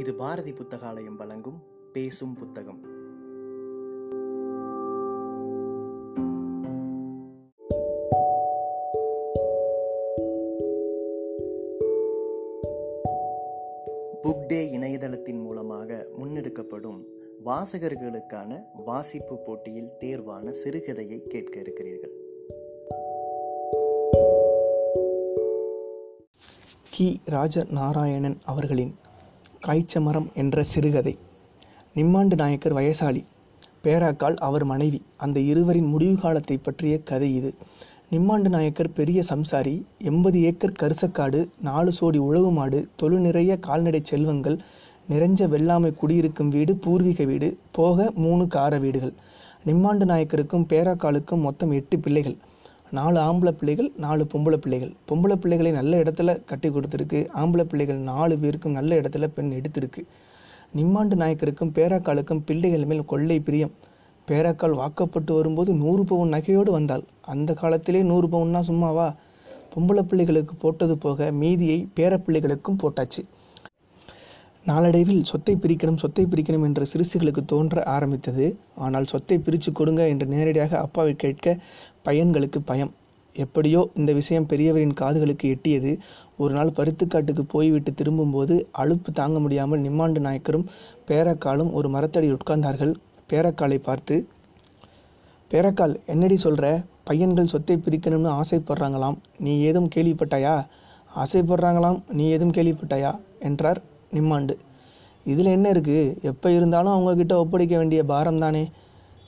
இது பாரதி புத்தகாலயம் வழங்கும் பேசும் புத்தகம். புக்டே இணையதளத்தின் மூலமாக முன்னெடுக்கப்படும் வாசகர்களுக்கான வாசிப்பு போட்டியில் தேர்வான சிறுகதையை கேட்க இருக்கிறீர்கள். கி ராஜ நாராயணன் அவர்களின் காய்ச்சமரம் என்ற சிறுகதை. நிம்மாண்டு நாயக்கர் வயசாளி, பேராக்கால் அவர் மனைவி, அந்த இருவரின் முடிவு காலத்தை பற்றிய கதை இது. நிம்மாண்டு நாயக்கர் பெரிய சம்சாரி. 80 ஏக்கர் கரிசக்காடு, 4 சோடி உழவு மாடு, தொழு நிறைய கால்நடை செல்வங்கள், நிறைஞ்ச வெள்ளாமை குடியிருக்கும் வீடு பூர்வீக வீடு, போக 3 கார வீடுகள். நிம்மாண்டு நாயக்கருக்கும் பேராக்காலுக்கும் மொத்தம் 8 பிள்ளைகள். 4 ஆம்பளை பிள்ளைகள், 4 பொம்பளை பிள்ளைகள். பொம்பளை பிள்ளைகளை நல்ல இடத்துல கட்டி கொடுத்துருக்கு, ஆம்பளை பிள்ளைகள் 4 பேருக்கும் நல்ல இடத்துல பெண் எடுத்திருக்கு. நிம்மாண்டு நாயக்கருக்கும் பேராக்காலுக்கும் பிள்ளைகள் மேல் கொள்ளை பிரியம். பேராக்கால் வாக்கப்பட்டு வரும்போது 100 பவுன் நகையோடு வந்தாள். அந்த காலத்திலே 100 பவுன்னா சும்மாவா? பொம்பளை பிள்ளைகளுக்கு போட்டது போக மீதியை பேரப்பிள்ளைகளுக்கும் போட்டாச்சு. நாளடைவில் சொத்தை பிரிக்கணும் என்ற சிறுசுகளுக்கு தோன்ற ஆரம்பித்தது. ஆனால் சொத்தை பிரித்து கொடுங்க என்று நேரடியாக அப்பாவை கேட்க பையன்களுக்கு பயம். எப்படியோ இந்த விஷயம் பெரியவரின் காதுகளுக்கு எட்டியது. ஒரு நாள் பருத்துக்காட்டுக்கு போய்விட்டு திரும்பும்போது அலுப்பு தாங்க முடியாமல் நிம்மாண்டு நாயக்கரும் பேராக்காலும் ஒரு மரத்தடி உட்கார்ந்தார்கள். பேராக்காலை பார்த்து, பேராக்கால், என்னடி சொல்கிற? பையன்கள் சொத்தை பிரிக்கணும்னு ஆசைப்படுறாங்களாம், நீ ஏதும் கேள்விப்பட்டாயா? என்றார் நிம்மாண்டு. இதில் என்ன இருக்குது? எப்போ இருந்தாலும் அவங்கக்கிட்ட ஒப்படைக்க வேண்டிய பாரம் தானே,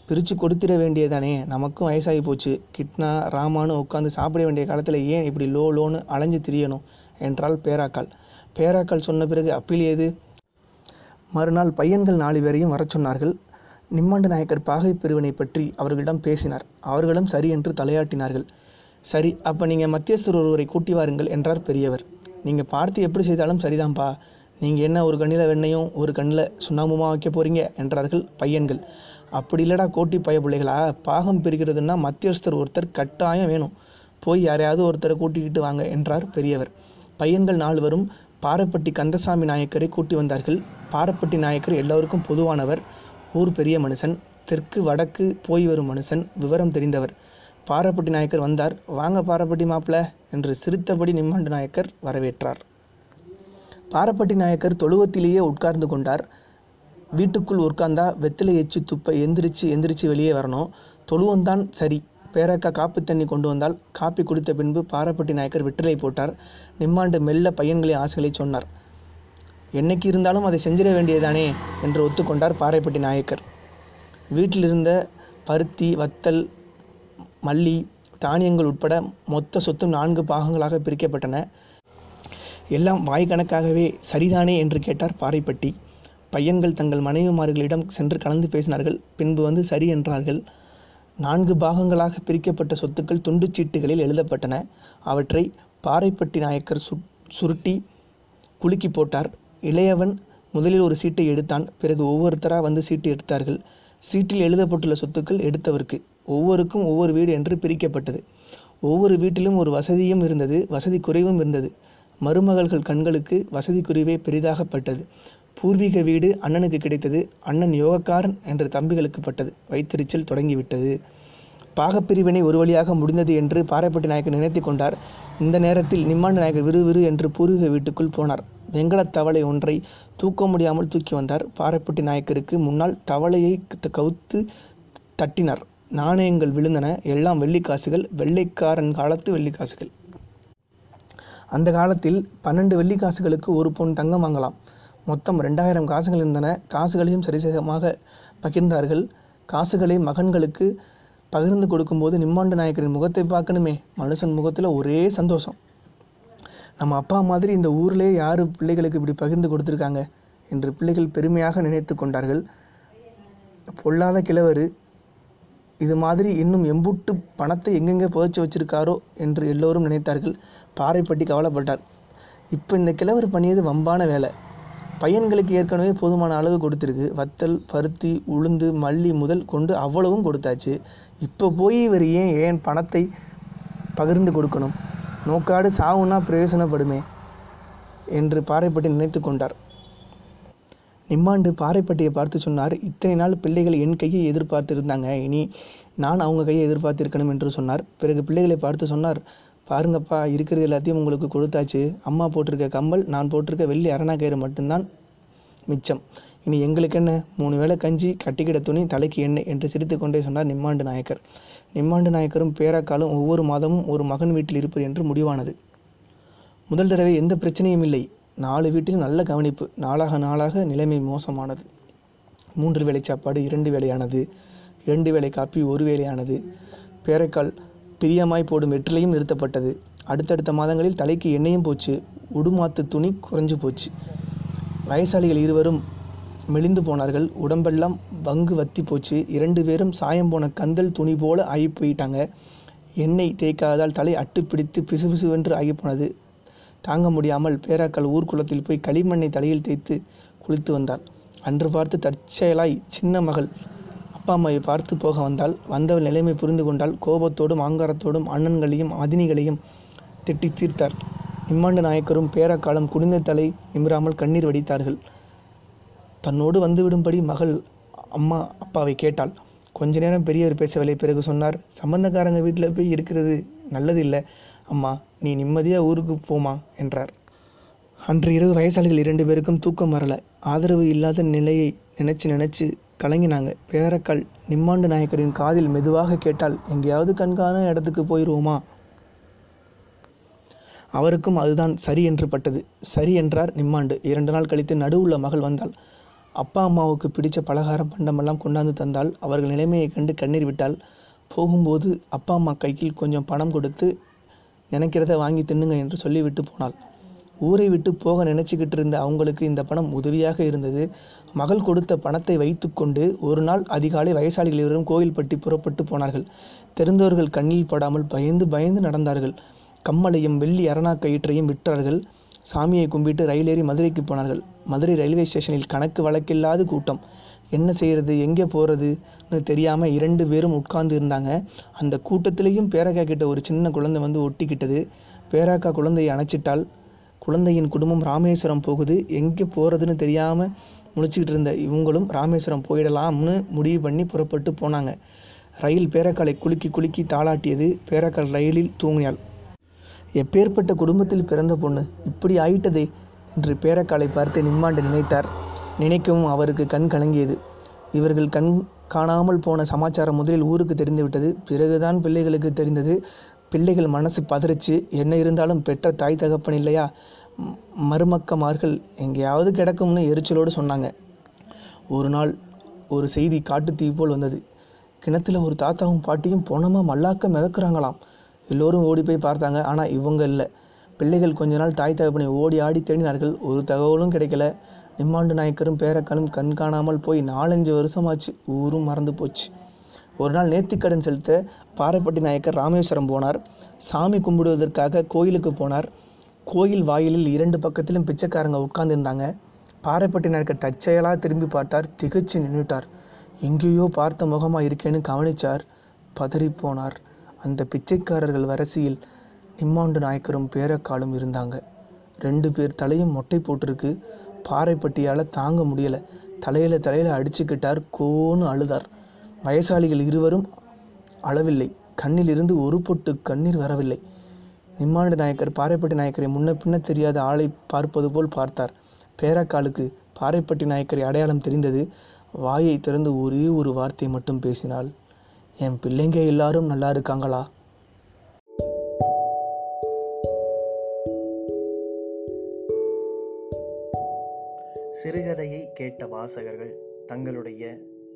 பிரித்து கொடுத்துட வேண்டியதானே. நமக்கும் வயசாகி போச்சு, கிட்னா ராமானு உட்காந்து சாப்பிட வேண்டிய காலத்தில் ஏன் இப்படி லோன்னு அலைஞ்சு திரியணும் என்றாள் பேராக்கால். பேராக்கால் சொன்ன பிறகு அப்பீல் ஏது? மறுநாள் பையன்கள் 4 பேரையும் வர சொன்னார்கள். நிம்மாண்டு நாயக்கர் பாகை பிரிவினை பற்றி அவர்களிடம் பேசினார். அவர்களும் சரி என்று தலையாட்டினார்கள். சரி, அப்போ நீங்கள் மத்தியஸ்தர் ஒருவரை கூட்டி வாருங்கள் என்றார் பெரியவர். நீங்கள் பார்த்து எப்படி செய்தாலும் சரிதான்ப்பா, நீங்கள் என்ன ஒரு கண்ணில் வெண்ணையும் ஒரு கண்ணில் சுண்ணாமுமா வைக்க போகிறீங்க என்றார்கள் பையன்கள். அப்படி இல்லடா கோட்டி பய பிள்ளைகளா, பாகம் பிரிக்கிறதுன்னா மத்தியஸ்தர் ஒருத்தர் கட்டாயம் வேணும், போய் யாரையாவது ஒருத்தரை கூட்டிக்கிட்டு வாங்க என்றார் பெரியவர். பையன்கள் 4 பேரும் பாரப்பட்டி கந்தசாமி நாயக்கரை கூட்டி வந்தார்கள். பாரப்பட்டி நாயக்கர் எல்லோருக்கும் பொதுவானவர். ஊர் பெரிய மனுஷன், தெற்கு வடக்கு போய் வரும் மனுஷன், விவரம் தெரிந்தவர். பாரப்பட்டி நாயக்கர் வந்தார். வாங்க பாரப்பட்டி மாப்பிள்ள என்று சிரித்தபடி நிம்மாண்டு நாயக்கர் வரவேற்றார். பாரப்பட்டி நாயக்கர் தொழுவத்திலேயே உட்கார்ந்து கொண்டார். வீட்டுக்குள் உட்கார்ந்தா வெத்திலை எச்சு துப்பை எந்திரிச்சு வெளியே வரணும். தொழுவந்தான் சரி. பேராக்கா காப்பி தண்ணி கொண்டு வந்தால். காப்பி குடித்த பின்பு பாரப்பட்டி நாயக்கர் வெற்றிலை போட்டார். நிம்மாண்டு மெல்ல பையன்களின் ஆசைகளை சொன்னார். என்னைக்கு இருந்தாலும் அதை செஞ்சிட வேண்டியதானே என்று ஒத்துக்கொண்டார் பாரப்பட்டி நாயக்கர். வீட்டிலிருந்த பருத்தி, வத்தல், மல்லி, தானியங்கள் உட்பட மொத்த சொத்தும் 4 பாகங்களாக பிரிக்கப்பட்டன. எல்லாம் வாய்க்கணக்காகவே சரிதானே என்று கேட்டார் பாறைப்பட்டி. பையன்கள் தங்கள் மனைவிமார்களிடம் சென்று கலந்து பேசினார்கள். பின்பு வந்து சரி என்றார்கள். 4 பாகங்களாக பிரிக்கப்பட்ட சொத்துக்கள் துண்டுச்சீட்டுகளில் எழுதப்பட்டன. அவற்றை பாறைப்பட்டி நாயக்கர் சுருட்டி குலுக்கி போட்டார். இளையவன் முதலில் ஒரு சீட்டை எடுத்தான். பிறகு ஒவ்வொருத்தராக வந்து சீட்டு எடுத்தார்கள். சீட்டில் எழுதப்பட்டுள்ள சொத்துக்கள் எடுத்தவருக்கு. ஒவ்வொருக்கும் ஒவ்வொரு வீடு என்று பிரிக்கப்பட்டது. ஒவ்வொரு வீட்டிலும் ஒரு வசதியும் இருந்தது, வசதி குறைவும் இருந்தது. மருமகள்கள் கண்களுக்கு வசதி குறைவே பெரிதாகப்பட்டது. பூர்வீக வீடு அண்ணனுக்கு கிடைத்தது. அண்ணன் யோகக்காரன் என்று தம்பிகளுக்கு பட்டது. வைத்தறிச்சல் தொடங்கிவிட்டது. பாகப்பிரிவினை ஒரு வழியாக முடிந்தது என்று பாறைப்பட்டி நாயக்கர் நினைத்து கொண்டார். இந்த நேரத்தில் நிம்மாண்டு நாயக்கர் விறுவிறு என்று பூர்வீக வீட்டுக்குள் போனார். வெங்கடத் தவளை ஒன்றை தூக்க முடியாமல் தூக்கி வந்தார். பாறைப்பட்டி நாயக்கருக்கு முன்னால் தவளையை கவுத்து தட்டினார். நாணயங்கள் விழுந்தன. எல்லாம் வெள்ளிக்காசுகள், வெள்ளைக்காரன் காலத்து வெள்ளிக்காசுகள். அந்த காலத்தில் 12 வெள்ளிக்காசுகளுக்கு 1 பவுன் தங்கம் வாங்கலாம். மொத்தம் 2000 காசுகள் இருந்தன. காசுகளையும் சரிசமமாக பகிர்ந்தார்கள். காசுகளை மகன்களுக்கு பகிர்ந்து கொடுக்கும்போது நிம்மாண்டு நாயக்கரின் முகத்தை பார்க்கணுமே, மனுஷன் முகத்தில் ஒரே சந்தோஷம். நம்ம அப்பா மாதிரி இந்த ஊர்லேயே யார் பிள்ளைகளுக்கு இப்படி பகிர்ந்து கொடுத்துருக்காங்க என்று பிள்ளைகள் பெருமையாக நினைத்து கொண்டார்கள். பொல்லாத கிழவர் இது மாதிரி இன்னும் எம்புட்டு பணத்தை எங்கெங்கே புதைச்சி வச்சிருக்காரோ என்று எல்லோரும் நினைத்தார்கள். பாறைப்பட்டி கவலைப்பட்டார். இப்போ இந்த கிழவர் பண்ணியது வம்பான வேலை. பையன்களுக்கு ஏற்கனவே போதுமான அளவு கொடுத்துருக்கு. வத்தல், பருத்தி, உளுந்து, மல்லி முதல் கொண்டு அவ்வளவும் கொடுத்தாச்சு. இப்போ போய் இவர் ஏன் பணத்தை பகிர்ந்து கொடுக்கணும்? நோக்காடு சாவுன்னா பிரயோசனப்படுமே என்று பாறைப்பட்டி நினைத்து கொண்டார். நிம்மாண்டு பாறைப்பட்டியை பார்த்து சொன்னார், இத்தனை நாள் பிள்ளைகள் என் கையை எதிர்பார்த்திருந்தாங்க, இனி நான் அவங்க கையை எதிர்பார்த்திருக்கணும் என்று சொன்னார். பிறகு பிள்ளைகளை பார்த்து சொன்னார், பாருங்கப்பா, இருக்கிறது எல்லாத்தையும் உங்களுக்கு கொடுத்தாச்சு. அம்மா போட்டிருக்க கம்மல், நான் போட்டிருக்க வெள்ளி அரணாக்கயிறு மட்டும்தான் மிச்சம். இனி எங்களுக்கு என்ன, 3 வேளை கஞ்சி, கட்டிக்கிட துணி, தலைக்கு எண்ணெய் என்று சிரித்து கொண்டே சொன்னார் நிம்மாண்டு நாயக்கர். நிம்மாண்டு நாயக்கரும் பேராக்காலும் ஒவ்வொரு மாதமும் ஒரு மகன் வீட்டில் இருப்பது என்று முடிவானது. முதல் தடவை எந்த பிரச்சனையும் இல்லை. 4 வீட்டில் நல்ல கவனிப்பு. நாளாக நாளாக நிலைமை மோசமானது. 3 வேளை சாப்பாடு 2 வேளையானது, 2 வேளை காப்பி 1 வேளையானது. பேராக்கால் பிரியமாய் போடும் வெற்றிலையும் நிறுத்தப்பட்டது. அடுத்தடுத்த மாதங்களில் தலைக்கு எண்ணெயும் போச்சு, உடுமாத்து துணி குறைஞ்சு போச்சு. வயசாளிகள் இருவரும் மெலிந்து போனார்கள், உடம்பெல்லாம் வங்கு வத்தி போச்சு. 2 பேரும் சாயம் போன கந்தல் துணி போல ஆகி போயிட்டாங்க. எண்ணெய் தேய்க்காததால் தலை அட்டுப்பிடித்து பிசுபிசுவென்று ஆகி போனது. தாங்க முடியாமல் பேராக்கால் ஊர்க்குளத்தில் போய் களிமண்ணை தலையில் தேய்த்து குளித்து வந்தார். அன்று பார்த்து தற்செயலாய் சின்ன மகள் அப்பா அம்மாவை பார்த்து போக வந்தால் வந்தவள் நிலைமை புரிந்து கொண்டால் கோபத்தோடும் ஆங்காரத்தோடும் அண்ணன்களையும் அதினிகளையும் திட்டி தீர்த்தார். நிம்மாண்டு நாயக்கரும் பேராக்காலும் குனிந்த தலை நிமிராமல் கண்ணீர் வடித்தார்கள். தன்னோடு வந்துவிடும்படி மகள் அம்மா அப்பாவை கேட்டாள். கொஞ்ச நேரம் பெரியவர் பேசவில்லை. பிறகு சொன்னார், சம்பந்தக்காரங்க வீட்டில் போய் இருக்கிறது நல்லது இல்லை அம்மா, நீ நிம்மதியாக ஊருக்கு போமா என்றார். அன்று இரவு வயசாளிகள் 2 பேருக்கும் தூக்கம் வரலை. ஆதரவு இல்லாத நிலையை நினச்சி கலங்கினாங்க. பேராக்கால் நிம்மாண்டு நாயக்கரின் காதில் மெதுவாக கேட்டால், எங்கேயாவது கண்காண இடத்துக்கு போயிடுவோமா? அவருக்கும் அதுதான் சரி என்று பட்டது. சரி என்றார் நிம்மாண்டு. 2 நாள் கழித்து நடுவுள்ள மகள் வந்தாள். அப்பா அம்மாவுக்கு பிடித்த பலகாரம் பண்டமெல்லாம் கொண்டாந்து தந்தால். அவர்கள் நிலைமையை கண்டு கண்ணீர் விட்டால். போகும்போது அப்பா அம்மா கையில் கொஞ்சம் பணம் கொடுத்து நினைக்கிறத வாங்கி தின்னுங்க என்று சொல்லிவிட்டு போனாள். ஊரை விட்டு போக நினச்சிக்கிட்டு இருந்த அவங்களுக்கு இந்த பணம் உதவியாக இருந்தது. மகள் கொடுத்த பணத்தை வைத்து கொண்டு 1 நாள் அதிகாலை வயசாளிகள் இருவரும் கோயில்பட்டி புறப்பட்டு போனார்கள். தெரிந்தவர்கள் கண்ணில் படாமல் பயந்து பயந்து நடந்தார்கள். கம்மலையும் வெள்ளி அரணாக்கயிற்றையும் விற்றார்கள். சாமியை கும்பிட்டு ரயிலேறி மதுரைக்கு போனார்கள். மதுரை ரயில்வே ஸ்டேஷனில் கணக்கு வழக்கில்லாத கூட்டம். என்ன செய்கிறது, எங்கே போகிறதுன்னு தெரியாமல் 2 பேரும் உட்கார்ந்து இருந்தாங்க. அந்த கூட்டத்திலையும் பேராக்கா கிட்ட ஒரு சின்ன குழந்தை வந்து ஒட்டிக்கிட்டது. பேராக்கா குழந்தையை அணைச்சிட்டால். குழந்தையின் குடும்பம் ராமேஸ்வரம் போகுது. எங்கே போகிறதுன்னு தெரியாமல் முழிச்சிக்கிட்டு இருந்த இவங்களும் ராமேஸ்வரம் போயிடலாம்னு முடிவு பண்ணி புறப்பட்டு போனாங்க. ரயில் பேராக்காலை குலுக்கி குலுக்கி தாளாட்டியது. பேராக்கால் ரயிலில் தூங்கினாள். எப்பேற்பட்ட குடும்பத்தில் பிறந்த பொண்ணு இப்படி ஆயிட்டதே என்று பேராக்காலை பார்த்து நிம்மாண்டு நினைத்தார். நினைக்கவும் அவருக்கு கண் கலங்கியது. இவர்கள் கண் காணாமல் போன சமாச்சாரம் முதலில் ஊருக்கு தெரிந்துவிட்டது. பிறகுதான் பிள்ளைகளுக்கு தெரிந்தது. பிள்ளைகள் மனசு பதறிச்சு. என்ன இருந்தாலும் பெற்ற தாய் தகப்பன் இல்லையா, மருமக்கமார்கள் எங்கேயாவது கிடக்கும்னு எரிச்சலோடு சொன்னாங்க. 1 நாள் ஒரு செய்தி காட்டுத்தீ போல் வந்தது. கிணத்துல ஒரு தாத்தாவும் பாட்டியும் போனமாக மல்லாக்க மிதக்குறாங்களாம். எல்லோரும் ஓடி போய் பார்த்தாங்க. ஆனால் இவங்க இல்லை. பிள்ளைகள் கொஞ்ச நாள் தாய் தகப்பனை ஓடி ஆடி தேடினார்கள். ஒரு தகவலும் கிடைக்கல. நிம்மாண்டு நாயக்கரும் பேராக்காலும் கண் காணாமல் போய் 4-5 வருஷமாச்சு. ஊரும் மறந்து போச்சு. 1 நாள் நேர்த்திக்கடன் செலுத்த பாறைப்பட்டி நாயக்கர் ராமேஸ்வரம் போனார். சாமி கும்பிடுவதற்காக கோயிலுக்கு போனார். கோயில் வாயிலில் 2 பக்கத்திலும் பிச்சைக்காரங்க உட்கார்ந்துருந்தாங்க. பாறைப்பட்டி நாயக்கர் தற்செயலாக திரும்பி பார்த்தார். திகச்சு நின்றுட்டார். எங்கேயோ பார்த்த முகமாக இருக்கேன்னு கவனித்தார். பதறிப்போனார். அந்த பிச்சைக்காரர்கள் வரிசையில் நிம்மாண்டு நாயக்கரும் பேராக்காலும் இருந்தாங்க. 2 பேர் தலையும் மொட்டை போட்டிருக்கு. பாறைப்பட்டியால் தாங்க முடியலை. தலையில் அடிச்சுக்கிட்டார். கோன்னு அழுதார். வயசாளிகள் இருவரும் அளவில்லை. கண்ணிலிருந்து ஒரு பொட்டு கண்ணீர் வரவில்லை. நிம்மாண்டு நாயக்கர் பாறைப்பட்டி நாயக்கரை முன்ன பின்ன தெரியாத ஆளை பார்ப்பது போல் பார்த்தார். பேராக்காலுக்கு பாறைப்பட்டி நாயக்கரை அடையாளம் தெரிந்தது. வாயை திறந்து ஒரே ஒரு வார்த்தை மட்டும் பேசினாள், என் பிள்ளைங்க எல்லாரும் நல்லா இருக்காங்களா? சிறுகதையை கேட்ட வாசகர்கள் தங்களுடைய